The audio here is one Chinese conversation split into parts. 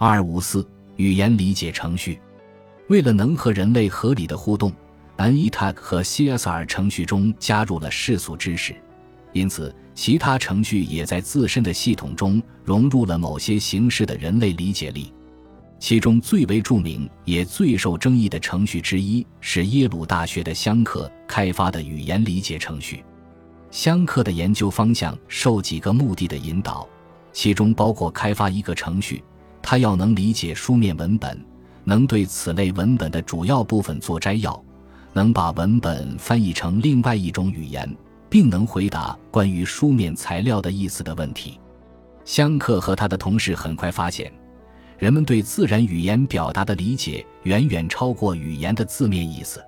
254语言理解程序。为了能和人类合理的互动， NETAC 和 CSR 程序中加入了世俗知识，因此其他程序也在自身的系统中融入了某些形式的人类理解力。其中最为著名也最受争议的程序之一是耶鲁大学的香克开发的语言理解程序。香克的研究方向受几个目的的引导，其中包括开发一个程序，它要能理解书面文本，能对此类文本的主要部分做摘要，能把文本翻译成另外一种语言，并能回答关于书面材料的意思的问题。香克和他的同事很快发现，人们对自然语言表达的理解远远超过语言的字面意思。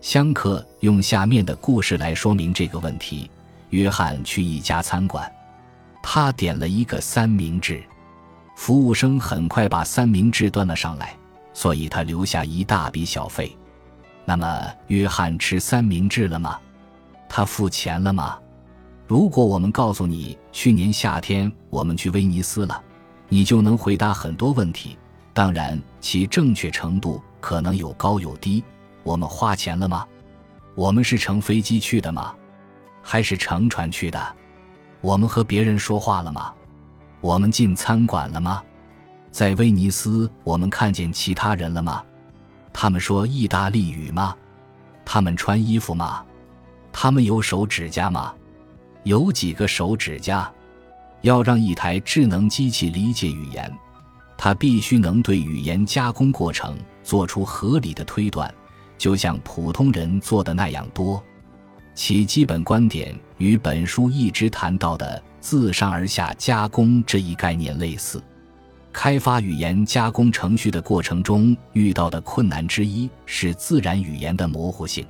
香克用下面的故事来说明这个问题。约翰去一家餐馆，他点了一个三明治，服务生很快把三明治端了上来，所以他留下一大笔小费。那么约翰吃三明治了吗？他付钱了吗？如果我们告诉你去年夏天我们去威尼斯了，你就能回答很多问题，当然其正确程度可能有高有低。我们花钱了吗？我们是乘飞机去的吗？还是乘船去的？我们和别人说话了吗？我们进餐馆了吗？在威尼斯我们看见其他人了吗？他们说意大利语吗？他们穿衣服吗？他们有手指甲吗？有几个手指甲？要让一台智能机器理解语言，它必须能对语言加工过程做出合理的推断，就像普通人做的那样多。其基本观点与本书一直谈到的自上而下加工这一概念类似。开发语言加工程序的过程中遇到的困难之一是自然语言的模糊性。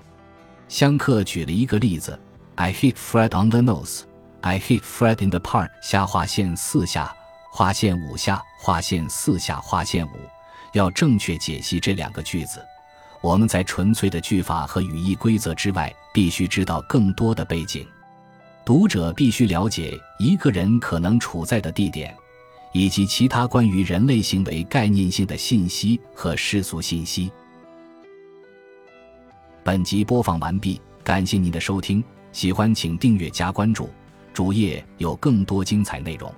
香克举了一个例子 I hit Fred on the nose, I hit Fred in the park, 下划线4下划线5下划线4下划线5。要正确解析这两个句子，我们在纯粹的句法和语义规则之外必须知道更多的背景。读者必须了解一个人可能处在的地点，以及其他关于人类行为概念性的信息和世俗信息。本集播放完毕，感谢您的收听，喜欢请订阅加关注，主页有更多精彩内容。